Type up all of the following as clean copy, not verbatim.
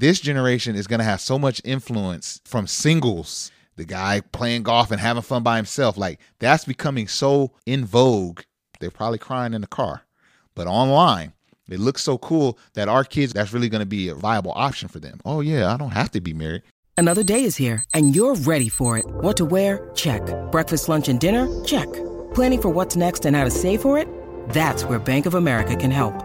This generation is going to have so much influence from singles, the guy playing golf and having fun by himself. Like, that's becoming so in vogue. They're probably crying in the car, but online, it looks so cool that our kids, that's really going to be a viable option for them. Oh yeah, I don't have to be married. Another day is here and you're ready for it. What to wear? Check. Breakfast, lunch, and dinner? Check. Planning for what's next and how to save for it? That's where Bank of America can help.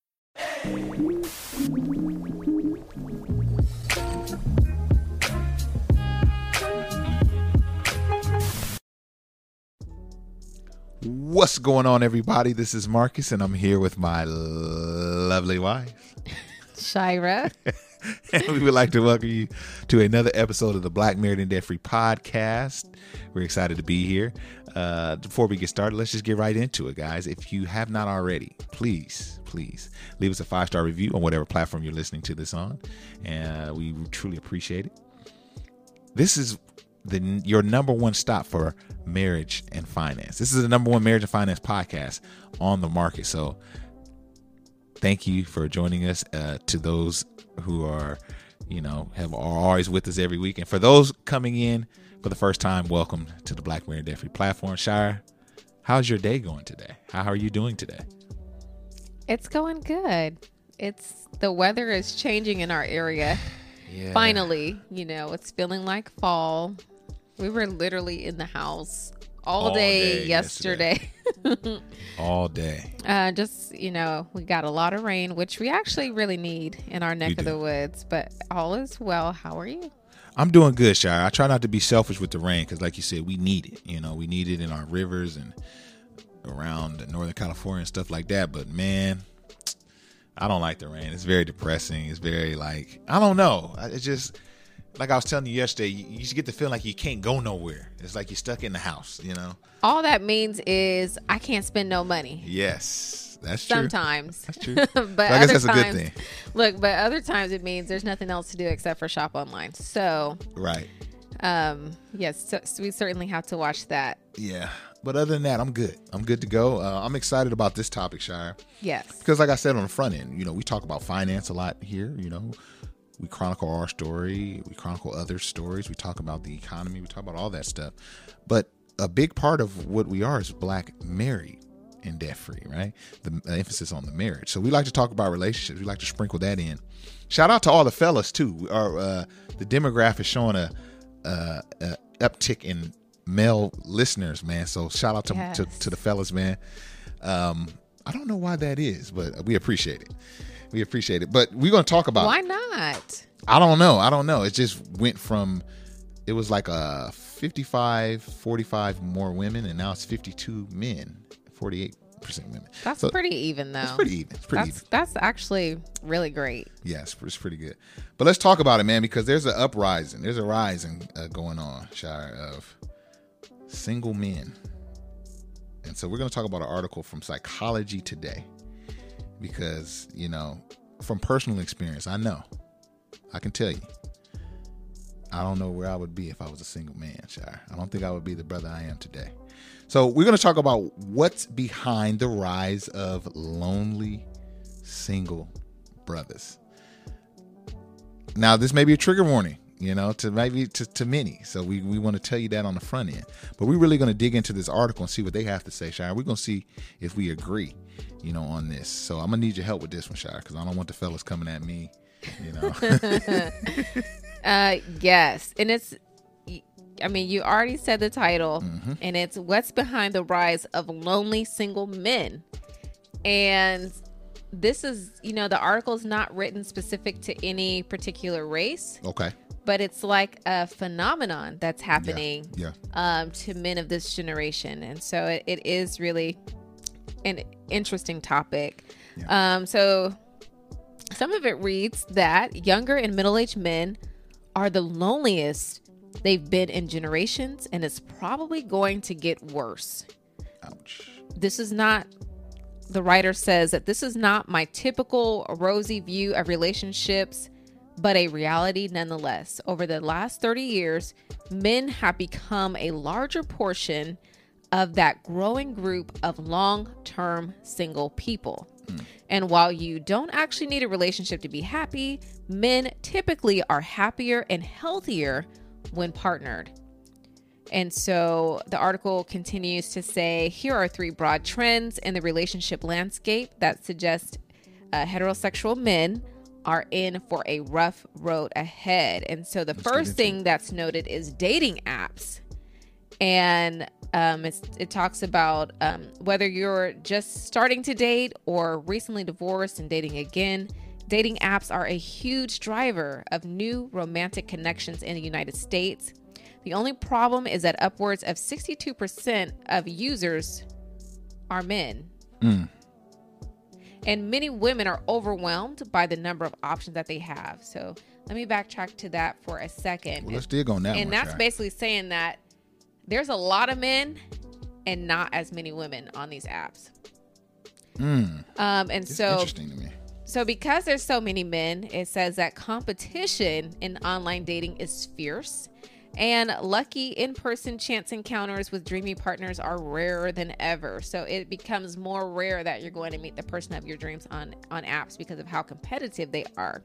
What's going on, everybody? This is Marcus, and I'm here with my lovely wife, Shira. And we would like to welcome you to another episode of the Black Married and Debt Free podcast. We're excited to be here. Before we get started, let's just get right into it, guys. If you have not already, please leave us a 5-star review on whatever platform you're listening to this on. And we truly appreciate it. This is your number one stop for marriage and finance. This is the number one marriage and finance podcast on the market. So thank you for joining us, to those who are, are always with us every week. And for those coming in for the first time, welcome to the Black Married and Debt Free platform. Shire, how's your day going today? How are you doing today? It's going good. The weather is changing in our area. Yeah. Finally, it's feeling like fall. We were literally in the house all day yesterday. All day. We got a lot of rain, which we actually really need in our neck of the woods, but all is well. How are you? I'm doing good, Shire. I try not to be selfish with the rain because, like you said, we need it. We need it in our rivers and around Northern California and stuff like that. But, man, I don't like the rain. It's very depressing. It's very, I don't know. It's just, like I was telling you yesterday, you just get the feeling like you can't go nowhere. It's like you're stuck in the house, All that means is I can't spend no money. Yes. That's true. Sometimes. That's true. But I guess that's a good thing. Look, but other times it means there's nothing else to do except for shop online. So. Right. So we certainly have to watch that. Yeah. But other than that, I'm good. I'm good to go. I'm excited about this topic, Shire. Yes. Because like I said on the front end, we talk about finance a lot here. We chronicle our story. We chronicle other stories. We talk about the economy. We talk about all that stuff. But a big part of what we are is Black married and debt free, right? The emphasis on the marriage. So we like to talk about relationships. We like to sprinkle that in. Shout out to all the fellas too. Our the demographic is showing a uptick in male listeners, man. So shout out to the fellas, man. I don't know why that is, but we appreciate it. But we're going to talk about why not. I don't know. It just went from, it was like a 45 more women, and now it's 52 men. 48% women. That's pretty even, though. It's pretty even. That's actually really great. Yes, it's pretty good. But let's talk about it, man, because there's an uprising. There's a rising going on, Shire, of single men. And so we're going to talk about an article from Psychology Today because, from personal experience, I can tell you, I don't know where I would be if I was a single man, Shire. I don't think I would be the brother I am today. So we're going to talk about what's behind the rise of lonely single brothers. Now, this may be a trigger warning, you know, to maybe to many. So we want to tell you that on the front end. But we're really going to dig into this article and see what they have to say, Shire. We're going to see if we agree, you know, on this. So I'm going to need your help with this one, Shire, because I don't want the fellas coming at me, you know. Yes. And it's, I mean, you already said the title, mm-hmm. and it's what's behind the rise of lonely single men. And this is, you know, the article's not written specific to any particular race. Okay. But it's like a phenomenon that's happening to men of this generation. And so it is really an interesting topic. Yeah. So some of it reads that younger and middle-aged men are the loneliest they've been in generations, and it's probably going to get worse. Ouch. This is not, the writer says that this is not my typical rosy view of relationships, but a reality nonetheless. Over the last 30 years, men have become a larger portion of that growing group of long-term single people. Mm. And while you don't actually need a relationship to be happy, men typically are happier and healthier when partnered. And so the article continues to say, here are three broad trends in the relationship landscape that suggest heterosexual men are in for a rough road ahead. And so the first thing that's noted is dating apps. And it talks about whether you're just starting to date or recently divorced and dating again, dating apps are a huge driver of new romantic connections in the United States. The only problem is that upwards of 62% of users are men. Mm. And many women are overwhelmed by the number of options that they have. So let me backtrack to that for a second. Well, let's dig on that. And that's basically saying that there's a lot of men and not as many women on these apps. Mm. And it's so interesting to me. So because there's so many men, it says that competition in online dating is fierce, and lucky in-person chance encounters with dreamy partners are rarer than ever. So it becomes more rare that you're going to meet the person of your dreams on apps because of how competitive they are.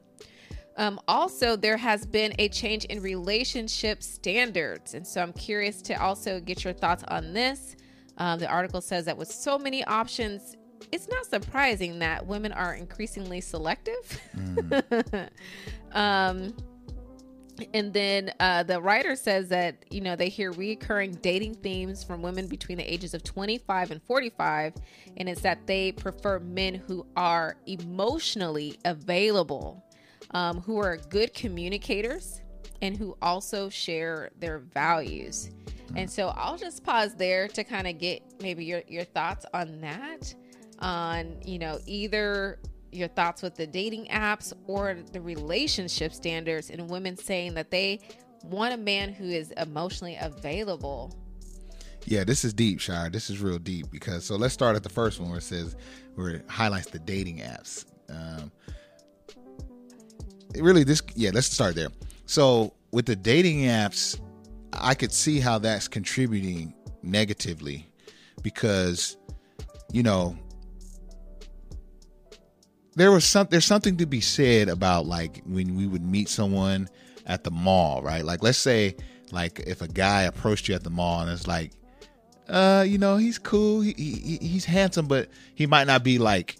Also, there has been a change in relationship standards. And so I'm curious to also get your thoughts on this. The article says that with so many options, it's not surprising that women are increasingly selective. Mm. And then the writer says that, you know, they hear reoccurring dating themes from women between the ages of 25 and 45. And it's that they prefer men who are emotionally available, who are good communicators, and who also share their values. Mm. And so I'll just pause there to kind of get maybe your thoughts on that. On, you know, either your thoughts with the dating apps or the relationship standards and women saying that they want a man who is emotionally available. Yeah, this is deep, Shire. This is real deep because, so let's start at the first one where it says, where it highlights the dating apps. Let's start there. So with the dating apps, I could see how that's contributing negatively because, you know, there's something to be said about like when we would meet someone at the mall, right? Like, let's say like if a guy approached you at the mall and it's like, you know, he's cool. He's handsome, but he might not be like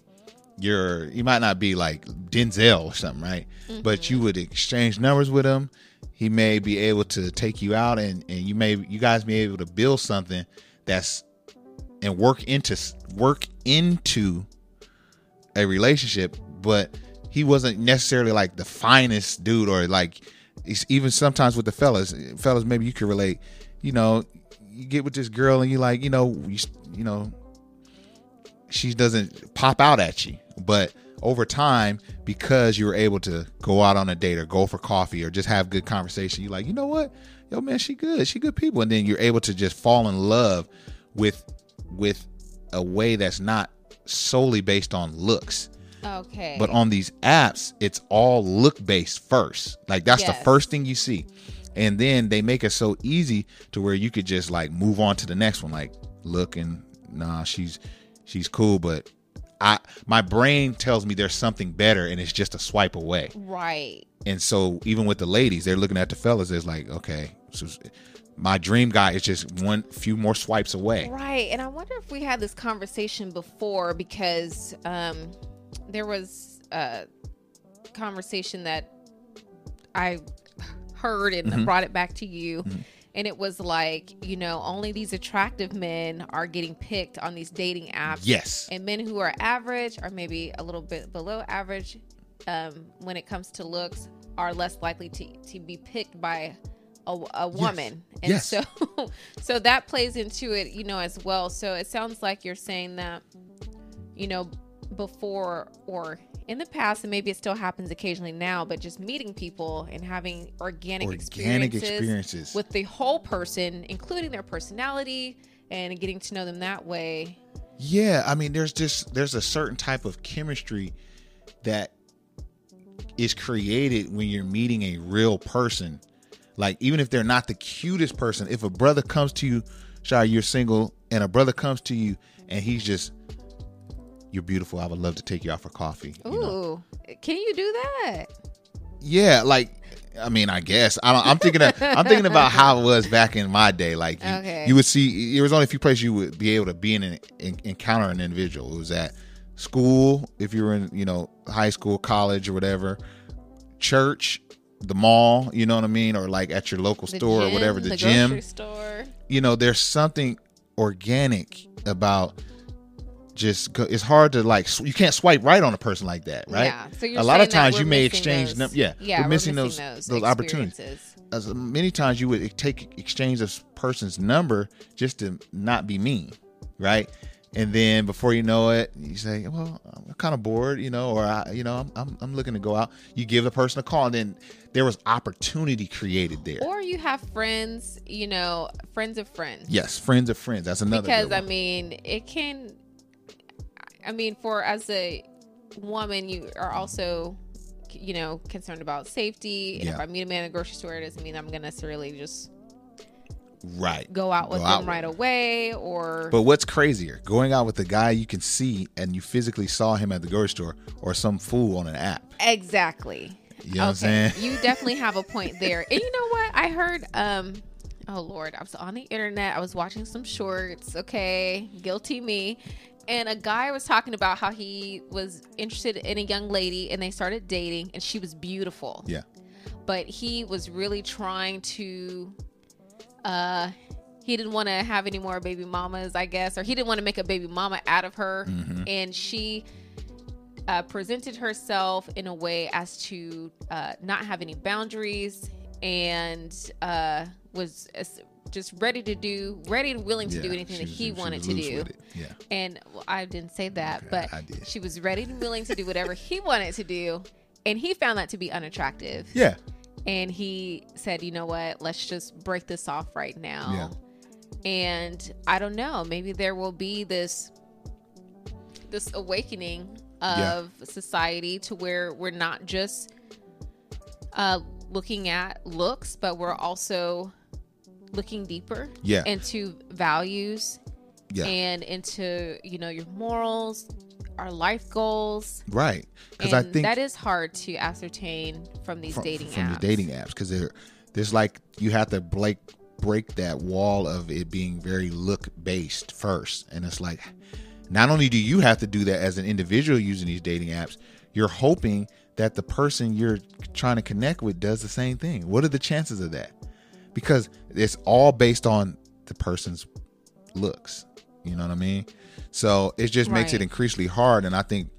Denzel or something, right? Mm-hmm. But you would exchange numbers with him. He may be able to take you out and you guys may be able to build something and work into a relationship, but he wasn't necessarily like the finest dude, or like even sometimes with the fellas, maybe you can relate, you know, you get with this girl and you like, you know, she doesn't pop out at you, but over time, because you were able to go out on a date or go for coffee or just have good conversation, you like, you know what, yo man, she good people. And then you're able to just fall in love with a way that's not solely based on looks. Okay. But on these apps, it's all look based first. Like that's the first thing you see. And then they make it so easy to where you could just like move on to the next one. Like, looking. Nah, she's cool, but my brain tells me there's something better, and it's just a swipe away. Right. And so even with the ladies, they're looking at the fellas. It's like, okay, so my dream guy is just one few more swipes away. Right. And I wonder if we had this conversation before, because there was a conversation that I heard and mm-hmm. brought it back to you. Mm-hmm. And it was like, you know, only these attractive men are getting picked on these dating apps. Yes. And men who are average or maybe a little bit below average when it comes to looks are less likely to be picked by a woman. Yes. And yes. So that plays into it, you know, as well. So it sounds like you're saying that, you know, before or in the past, and maybe it still happens occasionally now, but just meeting people and having organic experiences with the whole person, including their personality, and getting to know them that way. Yeah, I mean, there's a certain type of chemistry that is created when you're meeting a real person. Like, even if they're not the cutest person, if a brother comes to you, Shai, you're single, and a brother comes to you and he's just, "You're beautiful. I would love to take you out for coffee." Ooh, you know? Can you do that? Yeah, like, I mean, I guess I'm thinking about how it was back in my day. Like, you would see, there was only a few places you would be able to be encounter an individual. It was at school, if you were in, you know, high school, college, or whatever, church, the mall, you know what I mean, or like at your local store or whatever, the gym, grocery store. You know, there's something organic about. Just it's hard to, like, you can't swipe right on a person like that, right? Yeah. So a lot of times you may exchange those, we're missing those opportunities. As many times you would exchange a person's number just to not be mean, right? And then before you know it, you say, "Well, I'm kind of bored," you know, or I'm looking to go out. You give the person a call, and then there was opportunity created there. Or you have friends, you know, friends of friends. Yes, friends of friends. That's another. Because I mean, it can. I mean, for as a woman, you are also, you know, concerned about safety. And if I meet a man in a grocery store, it doesn't mean I'm going to necessarily just go out with him right away. Or. But what's crazier, going out with a guy you can see and you physically saw him at the grocery store, or some fool on an app? Exactly. You know what I'm saying? You definitely have a point there. And you know what? I heard... oh, Lord. I was on the internet. I was watching some shorts. Okay. Guilty me. And a guy was talking about how he was interested in a young lady, and they started dating, and she was beautiful. Yeah. But he was really trying to, he didn't want to have any more baby mamas, I guess, or he didn't want to make a baby mama out of her. Mm-hmm. And she presented herself in a way as to not have any boundaries, and was just ready and willing to do anything that he wanted to do. Yeah. And well, I didn't say that, okay, but I did. She was ready and willing to do whatever he wanted to do. And he found that to be unattractive. Yeah. And he said, "You know what, let's just break this off right now." Yeah. And I don't know, maybe there will be this awakening of society to where we're not just looking at looks, but we're also looking deeper into values and into, you know, your morals, our life goals. Right. Because I think that is hard to ascertain from these dating apps. From the dating apps, because there's like, you have to break that wall of it being very look based first. And it's like, not only do you have to do that as an individual using these dating apps, you're hoping that the person you're trying to connect with does the same thing. What are the chances of that? Because it's all based on the person's looks. You know what I mean? So it just makes it increasingly hard. And I think,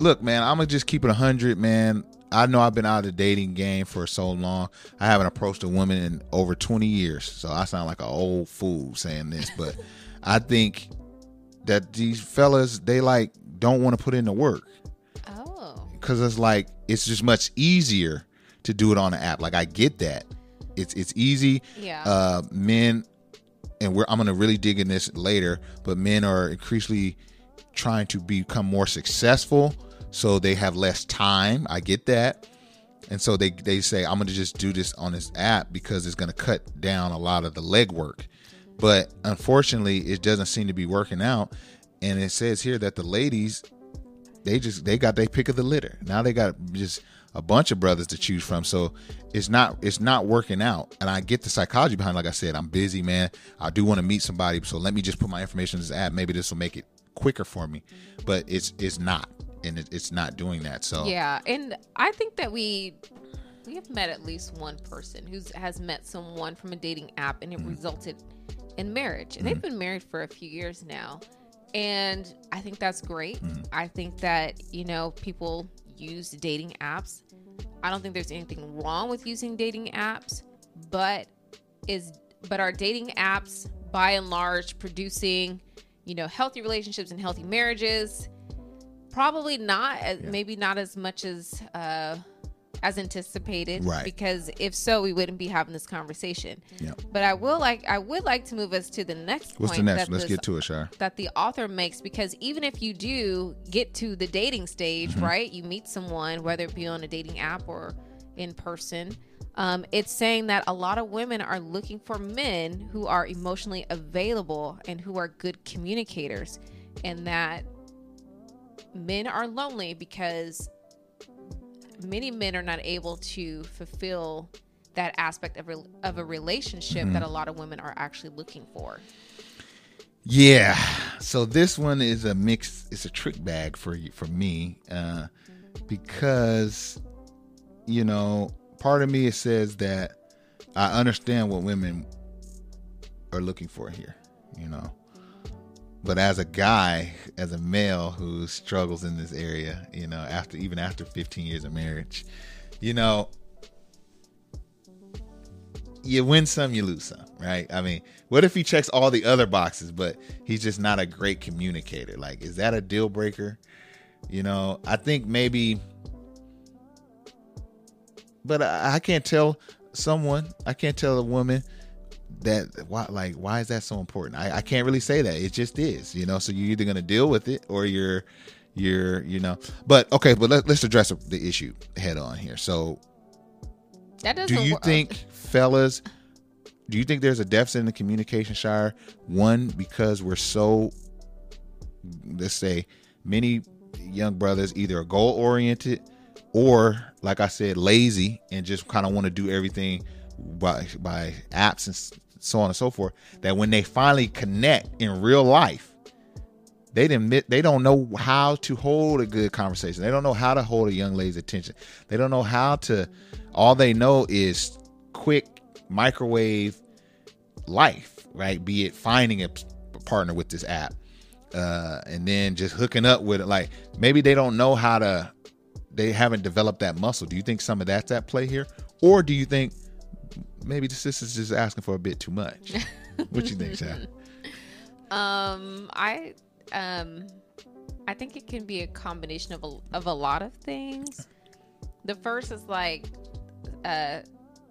look, man, I'm going to just keep it 100, man. I know I've been out of the dating game for so long. I haven't approached a woman in over 20 years. So I sound like an old fool saying this. But I think that these fellas, they like don't want to put in the work. Oh. Because it's like, it's just much easier to do it on an app. Like, I get that. It's easy. Yeah. Men, and I'm going to really dig in this later, but men are increasingly trying to become more successful, so they have less time. I get that. And so they say, "I'm going to just do this on this app because it's going to cut down a lot of the legwork But unfortunately, it doesn't seem to be working out. And it says here that the ladies, they got their pick of the litter. Now they got just a bunch of brothers to choose from. So it's not working out. And I get the psychology behind it. Like I said, I'm busy, man. I do want to meet somebody. So let me just put my information in this app. Maybe this will make it quicker for me. But it's not. And it's not doing that. So yeah. And I think that we have met at least one person who has met someone from a dating app and it resulted in marriage. And they've been married for a few years now. And I think that's great. I think that, people use dating apps. I don't think there's anything wrong with using dating apps, but are dating apps by and large producing, healthy relationships and healthy marriages? Probably not. Yeah. Maybe not as much as anticipated, right? Because if so, we wouldn't be having this conversation. Yep. But I would like to move us to the next. What's point the next? Let's get to it, Shar. That the author makes, because even if you do get to the dating stage, right? You meet someone, whether it be on a dating app or in person. It's saying that a lot of women are looking for men who are emotionally available and who are good communicators, and that men are lonely because many men are not able to fulfill that aspect of a relationship that a lot of women are actually looking for. Yeah. So this one is a mix. It's a trick bag for me, because, part of me, it says that I understand what women are looking for here, But as a guy, as a male who struggles in this area, after 15 years of marriage, you win some, you lose some, right? I mean, what if he checks all the other boxes, but he's just not a great communicator? Like, is that a deal breaker? I think maybe, but I can't tell a woman that why is that so important? I can't really say that. It just is, so you're either going to deal with it or you're but okay, but let's address the issue head on here. So that doesn't think, fellas, do you think there's a deficit in the communication, Shire? One, because we're so, let's say, many young brothers either are goal oriented or, like I said, lazy and just kind of want to do everything by apps and so on and so forth, that when they finally connect in real life, they don't know how to hold a good conversation. They don't know how to hold a young lady's attention. They don't know how to. All they know is quick microwave life, right? Be it finding a partner with this app, and then just hooking up with it. Like, maybe they don't know how to. They haven't developed that muscle. Do you think some of that's at play here, or do you think maybe this is just asking for a bit too much? What you think, Sam? I think it can be a combination of a lot of things. The first is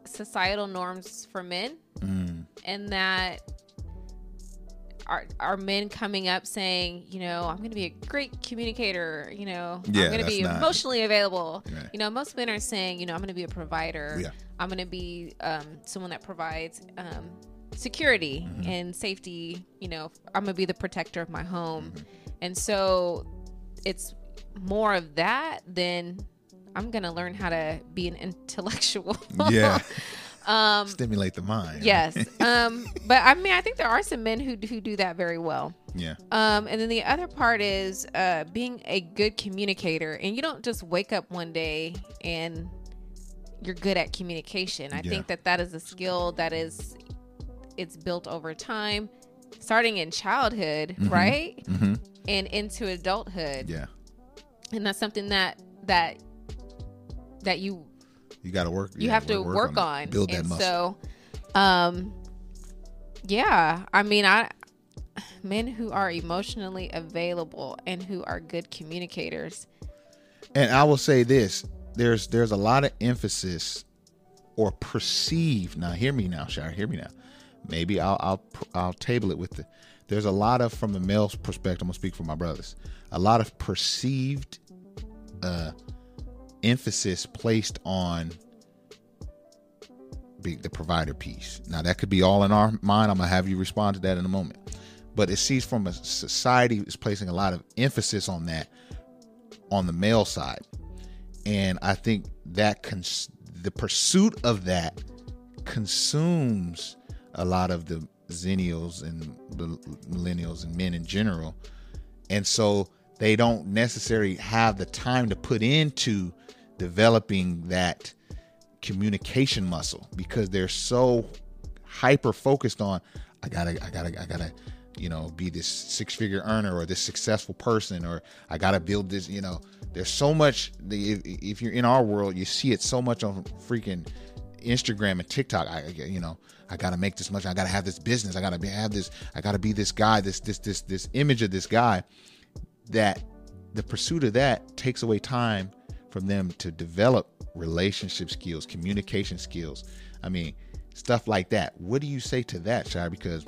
societal norms for men, and that are men coming up saying, I'm going to be a great communicator, I'm going to be emotionally available. Right. Most men are saying, I'm going to be a provider. Yeah. I'm going to be someone that provides security and safety. I'm going to be the protector of my home. And so it's more of that than I'm going to learn how to be an intellectual. Yeah. Stimulate the mind. Yes. But I mean, I think there are some men who do that very well. Yeah. And then the other part is being a good communicator. And you don't just wake up one day and you're good at communication. I think that is a skill that it's built over time, starting in childhood, right? And into adulthood. Yeah. And that's something that you got to work. You have to work on. Build that muscle. So, men who are emotionally available and who are good communicators. And I will say this: there's a lot of emphasis or perceived. Now, hear me now, Shire. Hear me now. Maybe I'll table it with the. There's a lot of, from a male's perspective. I'm gonna speak for my brothers. A lot of perceived emphasis placed on the provider piece. Now, that could be all in our mind. I'm going to have you respond to that in a moment. But it seems from a society is placing a lot of emphasis on that on the male side. And I think that the pursuit of that consumes a lot of the Zennials and millennials and men in general. And so they don't necessarily have the time to put into developing that communication muscle because they're so hyper focused on, I gotta, you know, be this 6-figure earner or this successful person, or I gotta build this, you know, there's so much. If you're in our world, you see it so much on freaking Instagram and TikTok. I gotta make this much. I gotta have this business. I gotta have this. I gotta be this guy, this image of this guy, that the pursuit of that takes away time from them to develop relationship skills, communication skills. I mean, stuff like that. What do you say to that, Shire? Because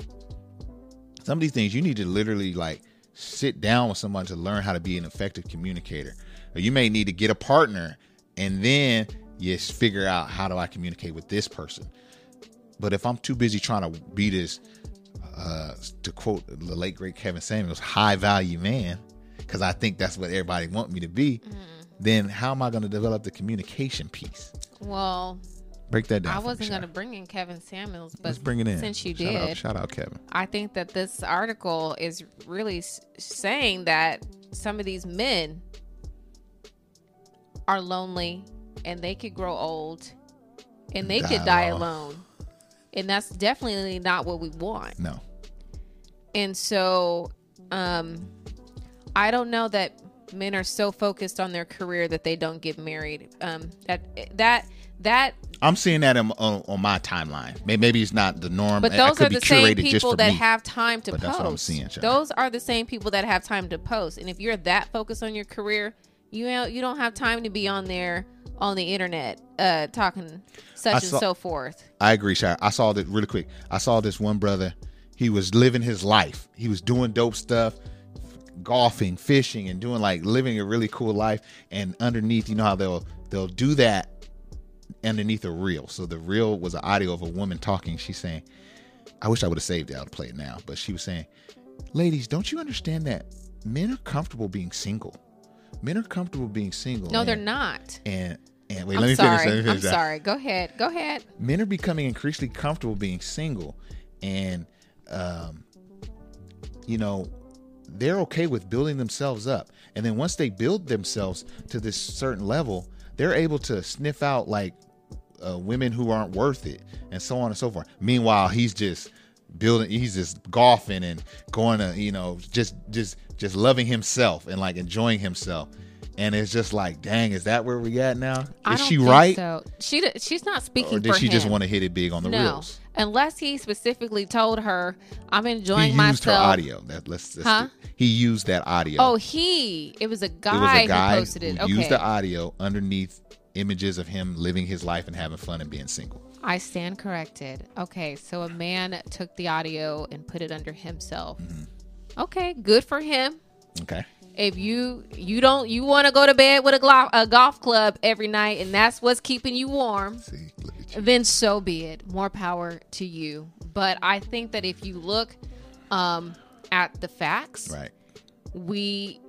some of these things you need to literally like sit down with someone to learn how to be an effective communicator. Or you may need to get a partner and then yes, figure out how do I communicate with this person. But if I'm too busy trying to be this, to quote the late great Kevin Samuels, high value man, because I think that's what everybody wants me to be, then how am I going to develop the communication piece? Well, break that down. I wasn't going to bring in Kevin Samuels, but let's bring it in. Since you did, shout out Kevin. I think that this article is really saying that some of these men are lonely and they could grow old and they could die alone. And that's definitely not what we want. No. And so I don't know that men are so focused on their career that they don't get married. That I'm seeing that on my timeline. Maybe it's not the norm. But those are the same people that have time to post. That's what I'm seeing. Those are the same people that have time to post. And if you're that focused on your career, you don't have time to be on there on the internet talking such and so forth. I agree, Shire. I saw that really quick. I saw this one brother. He was living his life. He was doing dope stuff, golfing, fishing, and living a really cool life. And underneath, you know how they'll do that underneath a reel. So the reel was an audio of a woman talking. She's saying, I wish I would have saved it. I'll play it now. But she was saying, ladies, don't you understand that men are comfortable being single? Men are comfortable being single. No, they're not. And wait, let me finish. I'm sorry. Go ahead. Men are becoming increasingly comfortable being single, and they're okay with building themselves up. And then once they build themselves to this certain level, they're able to sniff out women who aren't worth it, and so on and so forth. Meanwhile, he's just building. He's just golfing and going to just loving himself and enjoying himself. And it's just dang, is that where we at now? Is she right? So. She's not speaking for him. Or did she just want to hit it big on the reels? Unless he specifically told her, I'm enjoying myself. He used her audio. He used that audio. Oh, it was a guy who posted it. He used the audio underneath images of him living his life and having fun and being single. I stand corrected. Okay, so a man took the audio and put it under himself. Mm-hmm. Okay, good for him. Okay. If you want to go to bed with a golf club every night and that's what's keeping you warm, then so be it. More power to you. But I think that if you look at the facts, right? We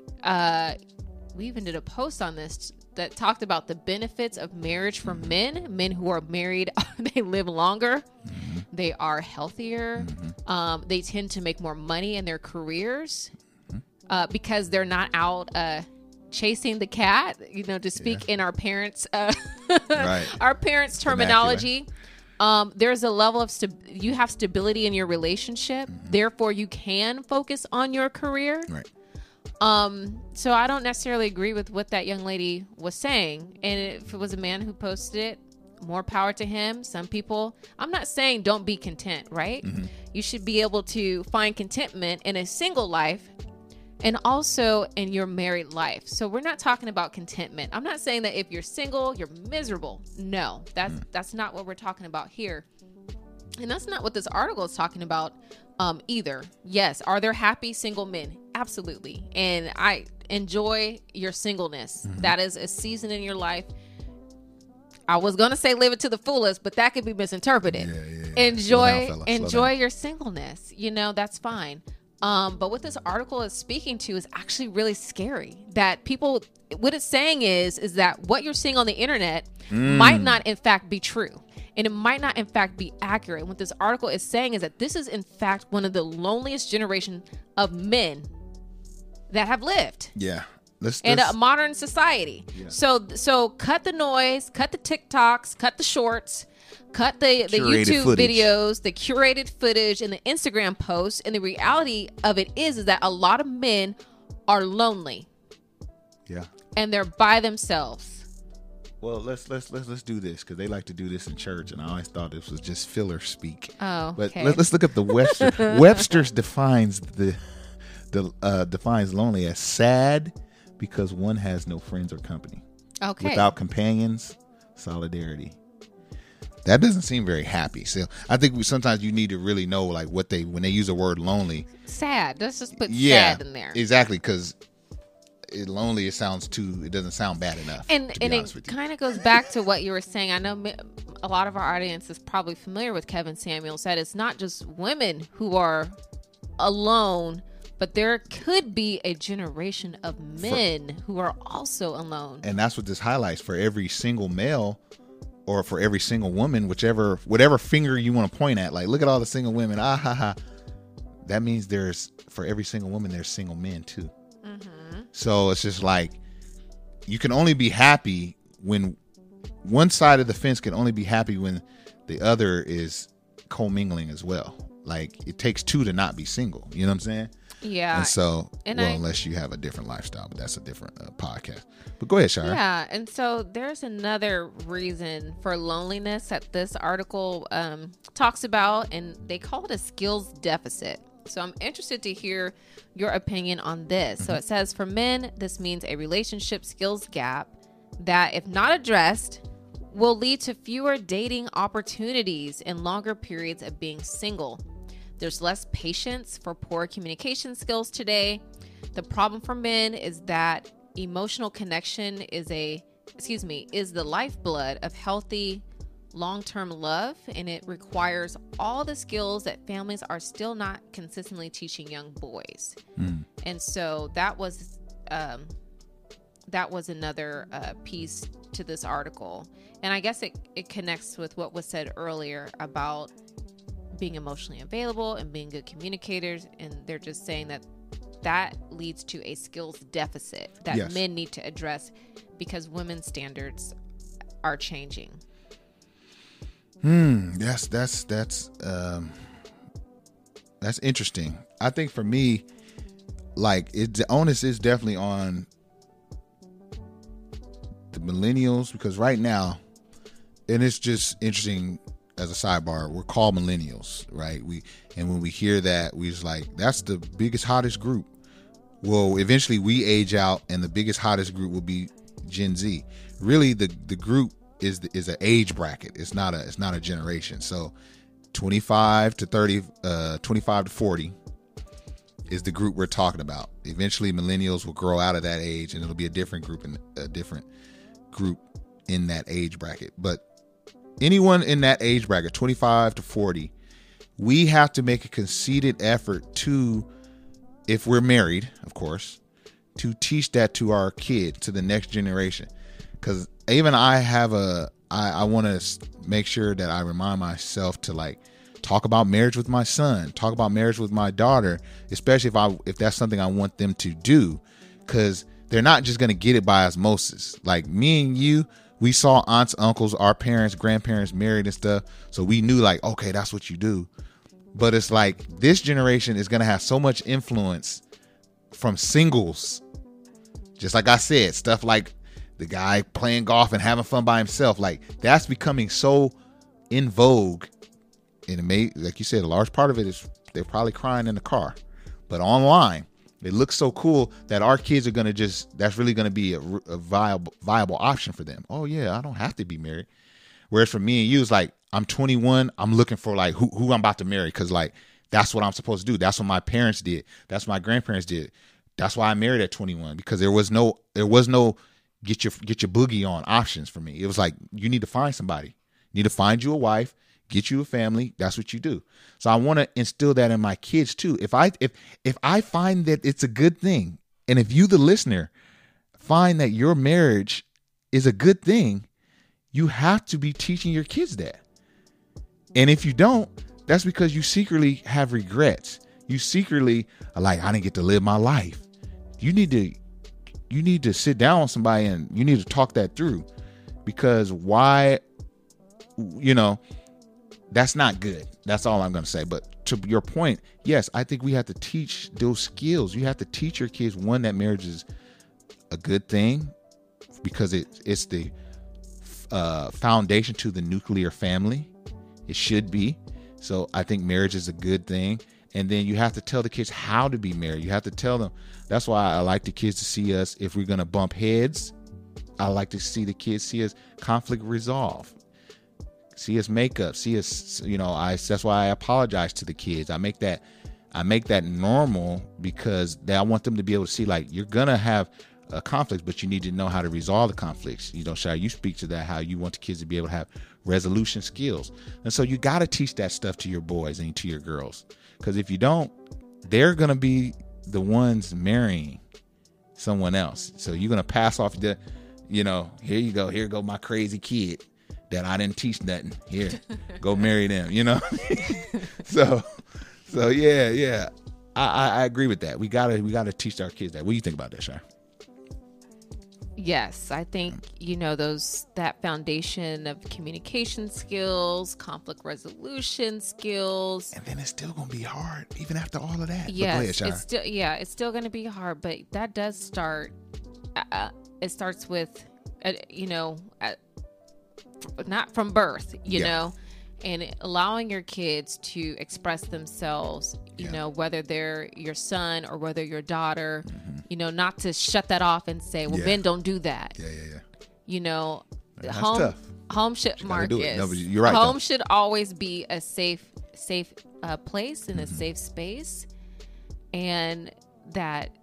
even did a post on this that talked about the benefits of marriage for men. Men who are married, they live longer. Mm-hmm. They are healthier. Mm-hmm. They tend to make more money in their careers. Because they're not out chasing the cat, to speak in our parents' terminology. There's a level of you have stability in your relationship. Mm-hmm. Therefore, you can focus on your career. Right. So I don't necessarily agree with what that young lady was saying. And if it was a man who posted it, more power to him. Some people, I'm not saying don't be content, right? Mm-hmm. You should be able to find contentment in a single life. And also in your married life. So we're not talking about contentment. I'm not saying that if you're single, you're miserable. No, that's not what we're talking about here. And that's not what this article is talking about either. Yes. Are there happy single men? Absolutely. And I enjoy your singleness. Mm-hmm. That is a season in your life. I was going to say live it to the fullest, but that could be misinterpreted. Yeah. Enjoy your singleness. You know, that's fine. But what this article is speaking to is actually really scary. That people, what it's saying is that what you're seeing on the internet might not in fact be true. And it might not in fact be accurate. What this article is saying is that this is in fact one of the loneliest generation of men that have lived. Yeah. In a modern society. Yeah. So cut the noise, cut the TikToks, cut the shorts, cut the YouTube videos, the curated footage, and the Instagram posts. And the reality of it is that a lot of men are lonely. Yeah. And they're by themselves. Well, let's do this because they like to do this in church, and I always thought this was just filler speak. Oh, okay. But let's look up the Webster. Webster's defines defines lonely as sad because one has no friends or company. Okay. Without companions, solidarity. That doesn't seem very happy. So I think sometimes you need to really know like what they when they use the word lonely. Sad. Let's just put sad in there. Exactly, because. Lonely, it doesn't sound bad enough. And it kind of goes back to what you were saying. I know a lot of our audience is probably familiar with Kevin Samuels, that it's not just women who are alone, but there could be a generation of men who are also alone. And that's what this highlights for every single male or for every single woman, whatever finger you want to point at. Like, look at all the single women. Ah, ha, ha. That means for every single woman, there's single men too. So it's just like you can only be happy when one side of the fence can only be happy when the other is commingling as well. Like it takes two to not be single. You know what I'm saying? Yeah. And so, unless you have a different lifestyle, but that's a different podcast. But go ahead, Shara. Yeah. And so there's another reason for loneliness that this article talks about, and they call it a skills deficit. So I'm interested to hear your opinion on this. So it says, for men, this means a relationship skills gap that, if not addressed, will lead to fewer dating opportunities and longer periods of being single. There's less patience for poor communication skills today. The problem for men is that emotional connection is the lifeblood of healthy long-term love, and it requires all the skills that families are still not consistently teaching young boys. And so that was another piece to this article, and I guess it connects with what was said earlier about being emotionally available and being good communicators, and they're just saying that leads to a skills deficit that men need to address because women's standards are changing. That's interesting. I think for me, like the onus is definitely on the millennials, because right now, and it's just interesting as a sidebar, we're called millennials, right? And when we hear that, we just like, that's the biggest, hottest group. Well, eventually we age out and the biggest, hottest group will be Gen Z. Really, the group is an age bracket. It's not a generation. So 25 to 30, 25 to 40 is the group we're talking about. Eventually millennials will grow out of that age, and it'll be a different group in that age bracket. But anyone in that age bracket, 25 to 40, we have to make a concerted effort to, if we're married, of course, to teach that to our kid, to the next generation. Because even I want to make sure that I remind myself to like talk about marriage with my son, talk about marriage with my daughter, especially if that's something I want them to do, because they're not just going to get it by osmosis. Like me and you, we saw aunts, uncles, our parents, grandparents married and stuff. So we knew like, okay, that's what you do. But it's like this generation is going to have so much influence from singles. Just like I said, stuff like the guy playing golf and having fun by himself, like that's becoming so in vogue. And it may, like you said, a large part of it is they're probably crying in the car, but online it looks so cool that our kids are going to that's really going to be a viable option for them. Oh yeah, I don't have to be married. Whereas for me and you, it's like, I'm 21. I'm looking for like who I'm about to marry. Cause like, that's what I'm supposed to do. That's what my parents did. That's what my grandparents did. That's why I married at 21, because there was no get your boogie on options for me. It was like, you need to find somebody. You need to find you a wife, get you a family. That's what you do. So I want to instill that in my kids too. If I find that it's a good thing, and if you, the listener, find that your marriage is a good thing, you have to be teaching your kids that. And if you don't, that's because you secretly have regrets. You secretly are like, I didn't get to live my life. You need to sit down with somebody and you need to talk that through, because why, that's not good. That's all I'm going to say. But to your point, yes, I think we have to teach those skills. You have to teach your kids, one, that marriage is a good thing because it's the foundation to the nuclear family. It should be. So I think marriage is a good thing. And then you have to tell the kids how to be married. You have to tell them. That's why I like the kids to see us. If we're going to bump heads, I like to see the kids see us conflict resolve, see us make up, see us, that's why I apologize to the kids. I make that normal, because I want them to be able to see, like, you're going to have a conflict, but you need to know how to resolve the conflicts. Shire, you speak to that, how you want the kids to be able to have resolution skills. And so you got to teach that stuff to your boys and to your girls. Because if you don't, they're going to be the ones marrying someone else. So you're going to pass off the, here you go. Here go my crazy kid that I didn't teach nothing. Here, go marry them, So yeah. I agree with that. We got to teach our kids that. What do you think about that, Shire? Yes, I think, that foundation of communication skills, conflict resolution skills. And then it's still going to be hard, even after all of that. Yes, it's still going to be hard, but that does start, it starts with, not from birth, you know, and allowing your kids to express themselves, you know, whether they're your son or whether your daughter, mm-hmm. Not to shut that off and say, Ben, don't do that. Yeah. Home should, Marcus. No, you're right. Home should always be a safe place and mm-hmm. a safe space. And that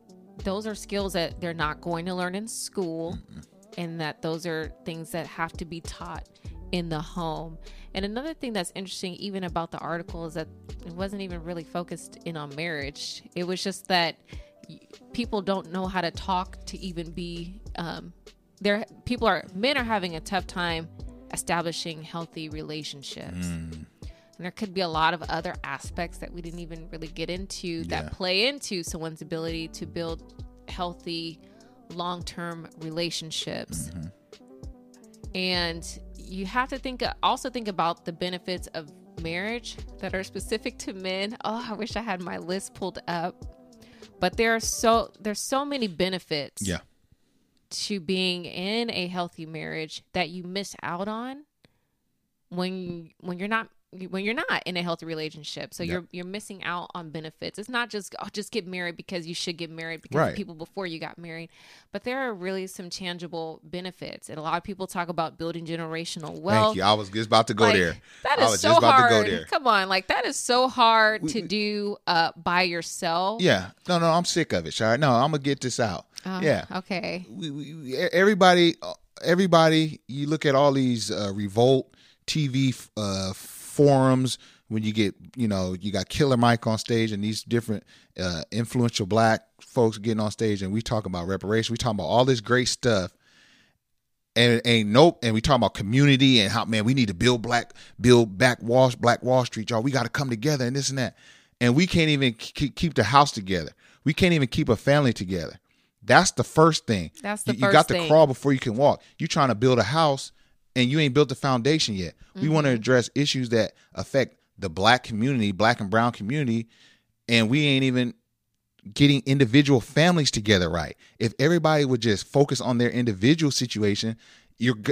those are skills that they're not going to learn in school, mm-hmm. and that those are things that have to be taught in the home. And another thing that's interesting, even about the article, is that it wasn't even really focused in on marriage. It was just that people don't know how to talk to even be there. Men are having a tough time establishing healthy relationships. Mm. And there could be a lot of other aspects that we didn't even really get into that play into someone's ability to build healthy long-term relationships. Mm-hmm. And you have to think about the benefits of marriage that are specific to men. Oh, I wish I had my list pulled up, but there's so many benefits to being in a healthy marriage that you miss out on when you're not in a healthy relationship. So you're missing out on benefits. It's not just, just get married because you should get married because the people before you got married. But there are really some tangible benefits. And a lot of people talk about building generational wealth. Thank you. I was just about to go there. That is so hard. Come on. That is so hard to do by yourself. Yeah. No, I'm sick of it, Shire. No, I'm going to get this out. Okay. Everybody, you look at all these Revolt TV forums, when you get, you got Killer Mike on stage and these different influential black folks getting on stage, and we talk about reparations, we talk about all this great stuff, and we talk about community and how, man, we need to build back Wall Street, y'all. We got to come together and this and that, and we can't even keep the house together. We can't even keep a family together. That's the first thing. You got to crawl before you can walk. You trying to build a house, and you ain't built the foundation yet. We mm-hmm. want to address issues that affect the black community, black and brown community, and we ain't even getting individual families together right. If everybody would just focus on their individual situation,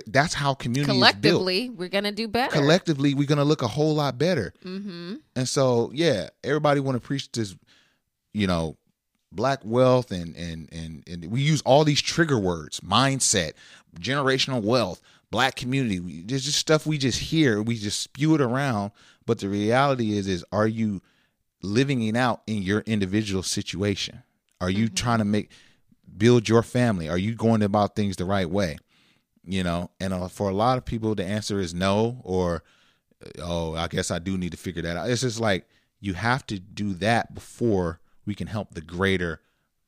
that's how community is built. Collectively, we're going to do better. Collectively, we're going to look a whole lot better. Mm-hmm. And so, everybody want to preach this, black wealth, and we use all these trigger words: mindset, generational wealth, black community. There's just stuff we just hear, we just spew it around. But the reality is are you living it out in your individual situation? Are you mm-hmm. trying to make build your family? Are you going about things the right way? You know, and for a lot of people, the answer is no, or, oh, I guess I do need to figure that out. It's just like, you have to do that before we can help the greater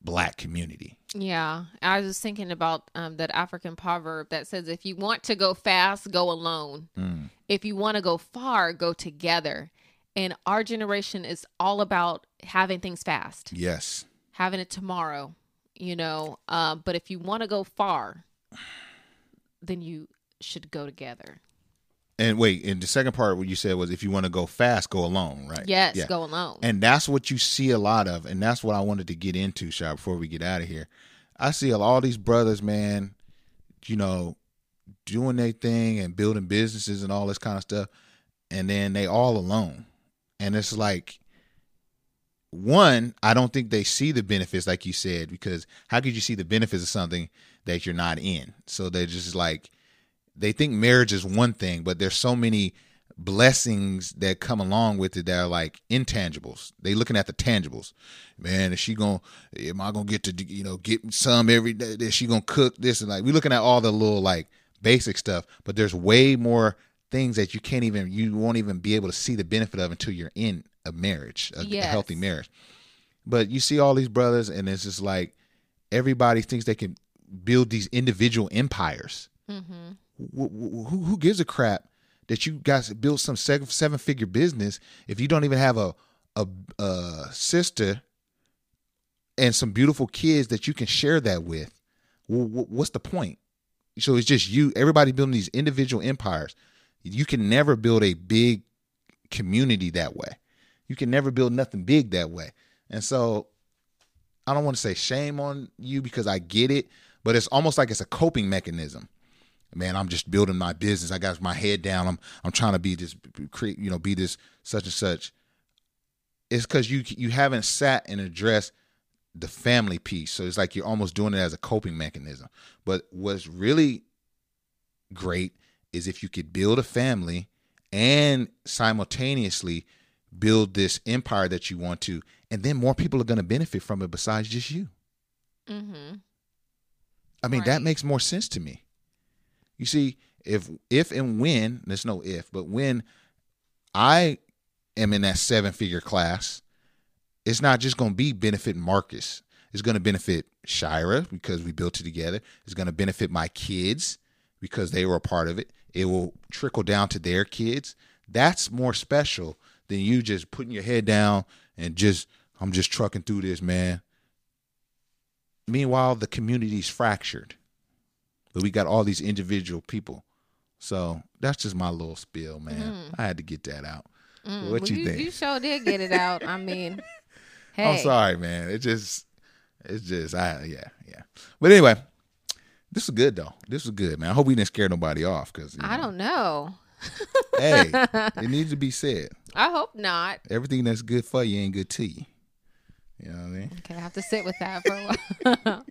Black community. Yeah. I was thinking about that African proverb that says, if you want to go fast, go alone. Mm. If you want to go far, go together. And our generation is all about having things fast. Yes. Having it tomorrow, you know. But if you want to go far, then you should go together. And wait, and the second part what you said was, if you want to go fast, go alone, right? Yes, yeah. Go alone. And that's what you see a lot of, and that's what I wanted to get into, Sha, before we get out of here. I see all these brothers, man, you know, doing their thing and building businesses and all this kind of stuff, and then they all alone. And it's like, one, I don't think they see the benefits, like you said, because how could you see the benefits of something that you're not in? So they're just like, they think marriage is one thing, but there's so many blessings that come along with it that are like intangibles. They looking at the tangibles. Man, am I going to get to, you know, get some every day? Is she going to cook this? And like, we're looking at all the little like basic stuff, but there's way more things that you won't even be able to see the benefit of until you're in a marriage, a healthy marriage. But you see all these brothers, and it's just like, everybody thinks they can build these individual empires. Mm-hmm. Who gives a crap that you guys build some seven-figure business if you don't even have a sister and some beautiful kids that you can share that with? What's the point? So it's just you, everybody building these individual empires. You can never build a big community that way. You can never build nothing big that way. And so I don't want to say shame on you, because I get it, but it's almost like it's a coping mechanism. Man, I'm just building my business. I got my head down. I'm trying to be this, you know, be this such and such. It's because you haven't sat and addressed the family piece. So it's like you're almost doing it as a coping mechanism. But what's really great is if you could build a family and simultaneously build this empire that you want to, and then more people are going to benefit from it besides just you. Mm-hmm. I mean, that makes more sense to me. You see, if and when, there's no if, but when I am in that 7-figure class, it's not just going to be benefit Marcus. It's going to benefit Shira because we built it together. It's going to benefit my kids because they were a part of it. It will trickle down to their kids. That's more special than you just putting your head down and I'm just trucking through this, man. Meanwhile, the community's fractured. But we got all these individual people. So that's just my little spiel, man. I had to get that out. What you think? You sure did get it out. I mean, hey. I'm sorry, man. It's just. But anyway, this was good, though. This was good, man. I hope we didn't scare nobody off. I don't know. Hey, it needs to be said. I hope not. Everything that's good for you ain't good to you. You know what I mean? Okay, I have to sit with that for a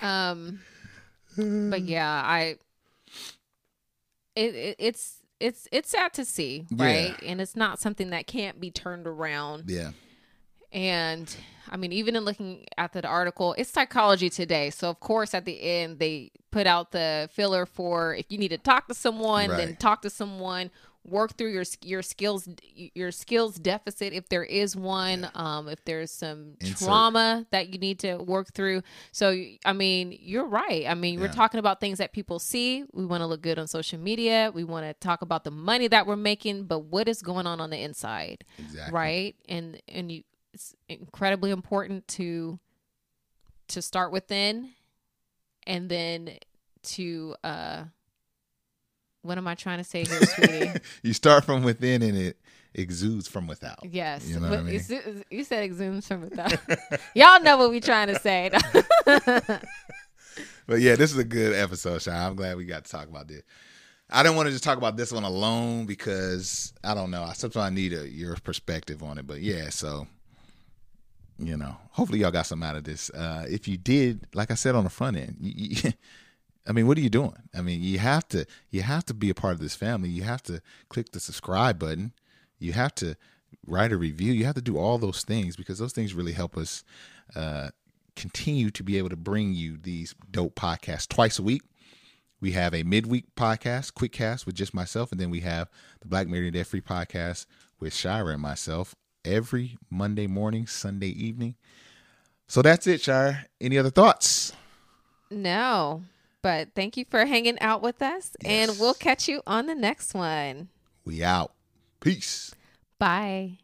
while. But yeah, it's sad to see, right? Yeah. And it's not something that can't be turned around. Yeah. And I mean, even in looking at the article, it's Psychology Today. So of course, at the end, they put out the filler for, if you need to talk to someone, then talk to someone, work through your skills deficit. If there is one, if there's some trauma that you need to work through. So, I mean, you're right. I mean, we're talking about things that people see. We want to look good on social media. We want to talk about the money that we're making, but what is going on the inside? Exactly. Right. And it's incredibly important to start within, and then to, what am I trying to say here, sweetie? You start from within and it exudes from without. Yes. You know what I mean? You said exudes from without. Y'all know what we're trying to say. But yeah, this is a good episode, Sean. I'm glad we got to talk about this. I didn't want to just talk about this one alone because, I don't know, sometimes I need your perspective on it. But yeah, so, you know, hopefully y'all got something out of this. If you did, like I said on the front end, I mean, what are you doing? I mean, you have to be a part of this family. You have to click the subscribe button. You have to write a review. You have to do all those things because those things really help us continue to be able to bring you these dope podcasts twice a week. We have a midweek podcast, quick cast with just myself. And then we have the Black Married and Debt Free podcast with Shira and myself every Monday morning, Sunday evening. So that's it, Shira. Any other thoughts? No, but thank you for hanging out with us. Yes. And we'll catch you on the next one. We out. Peace. Bye.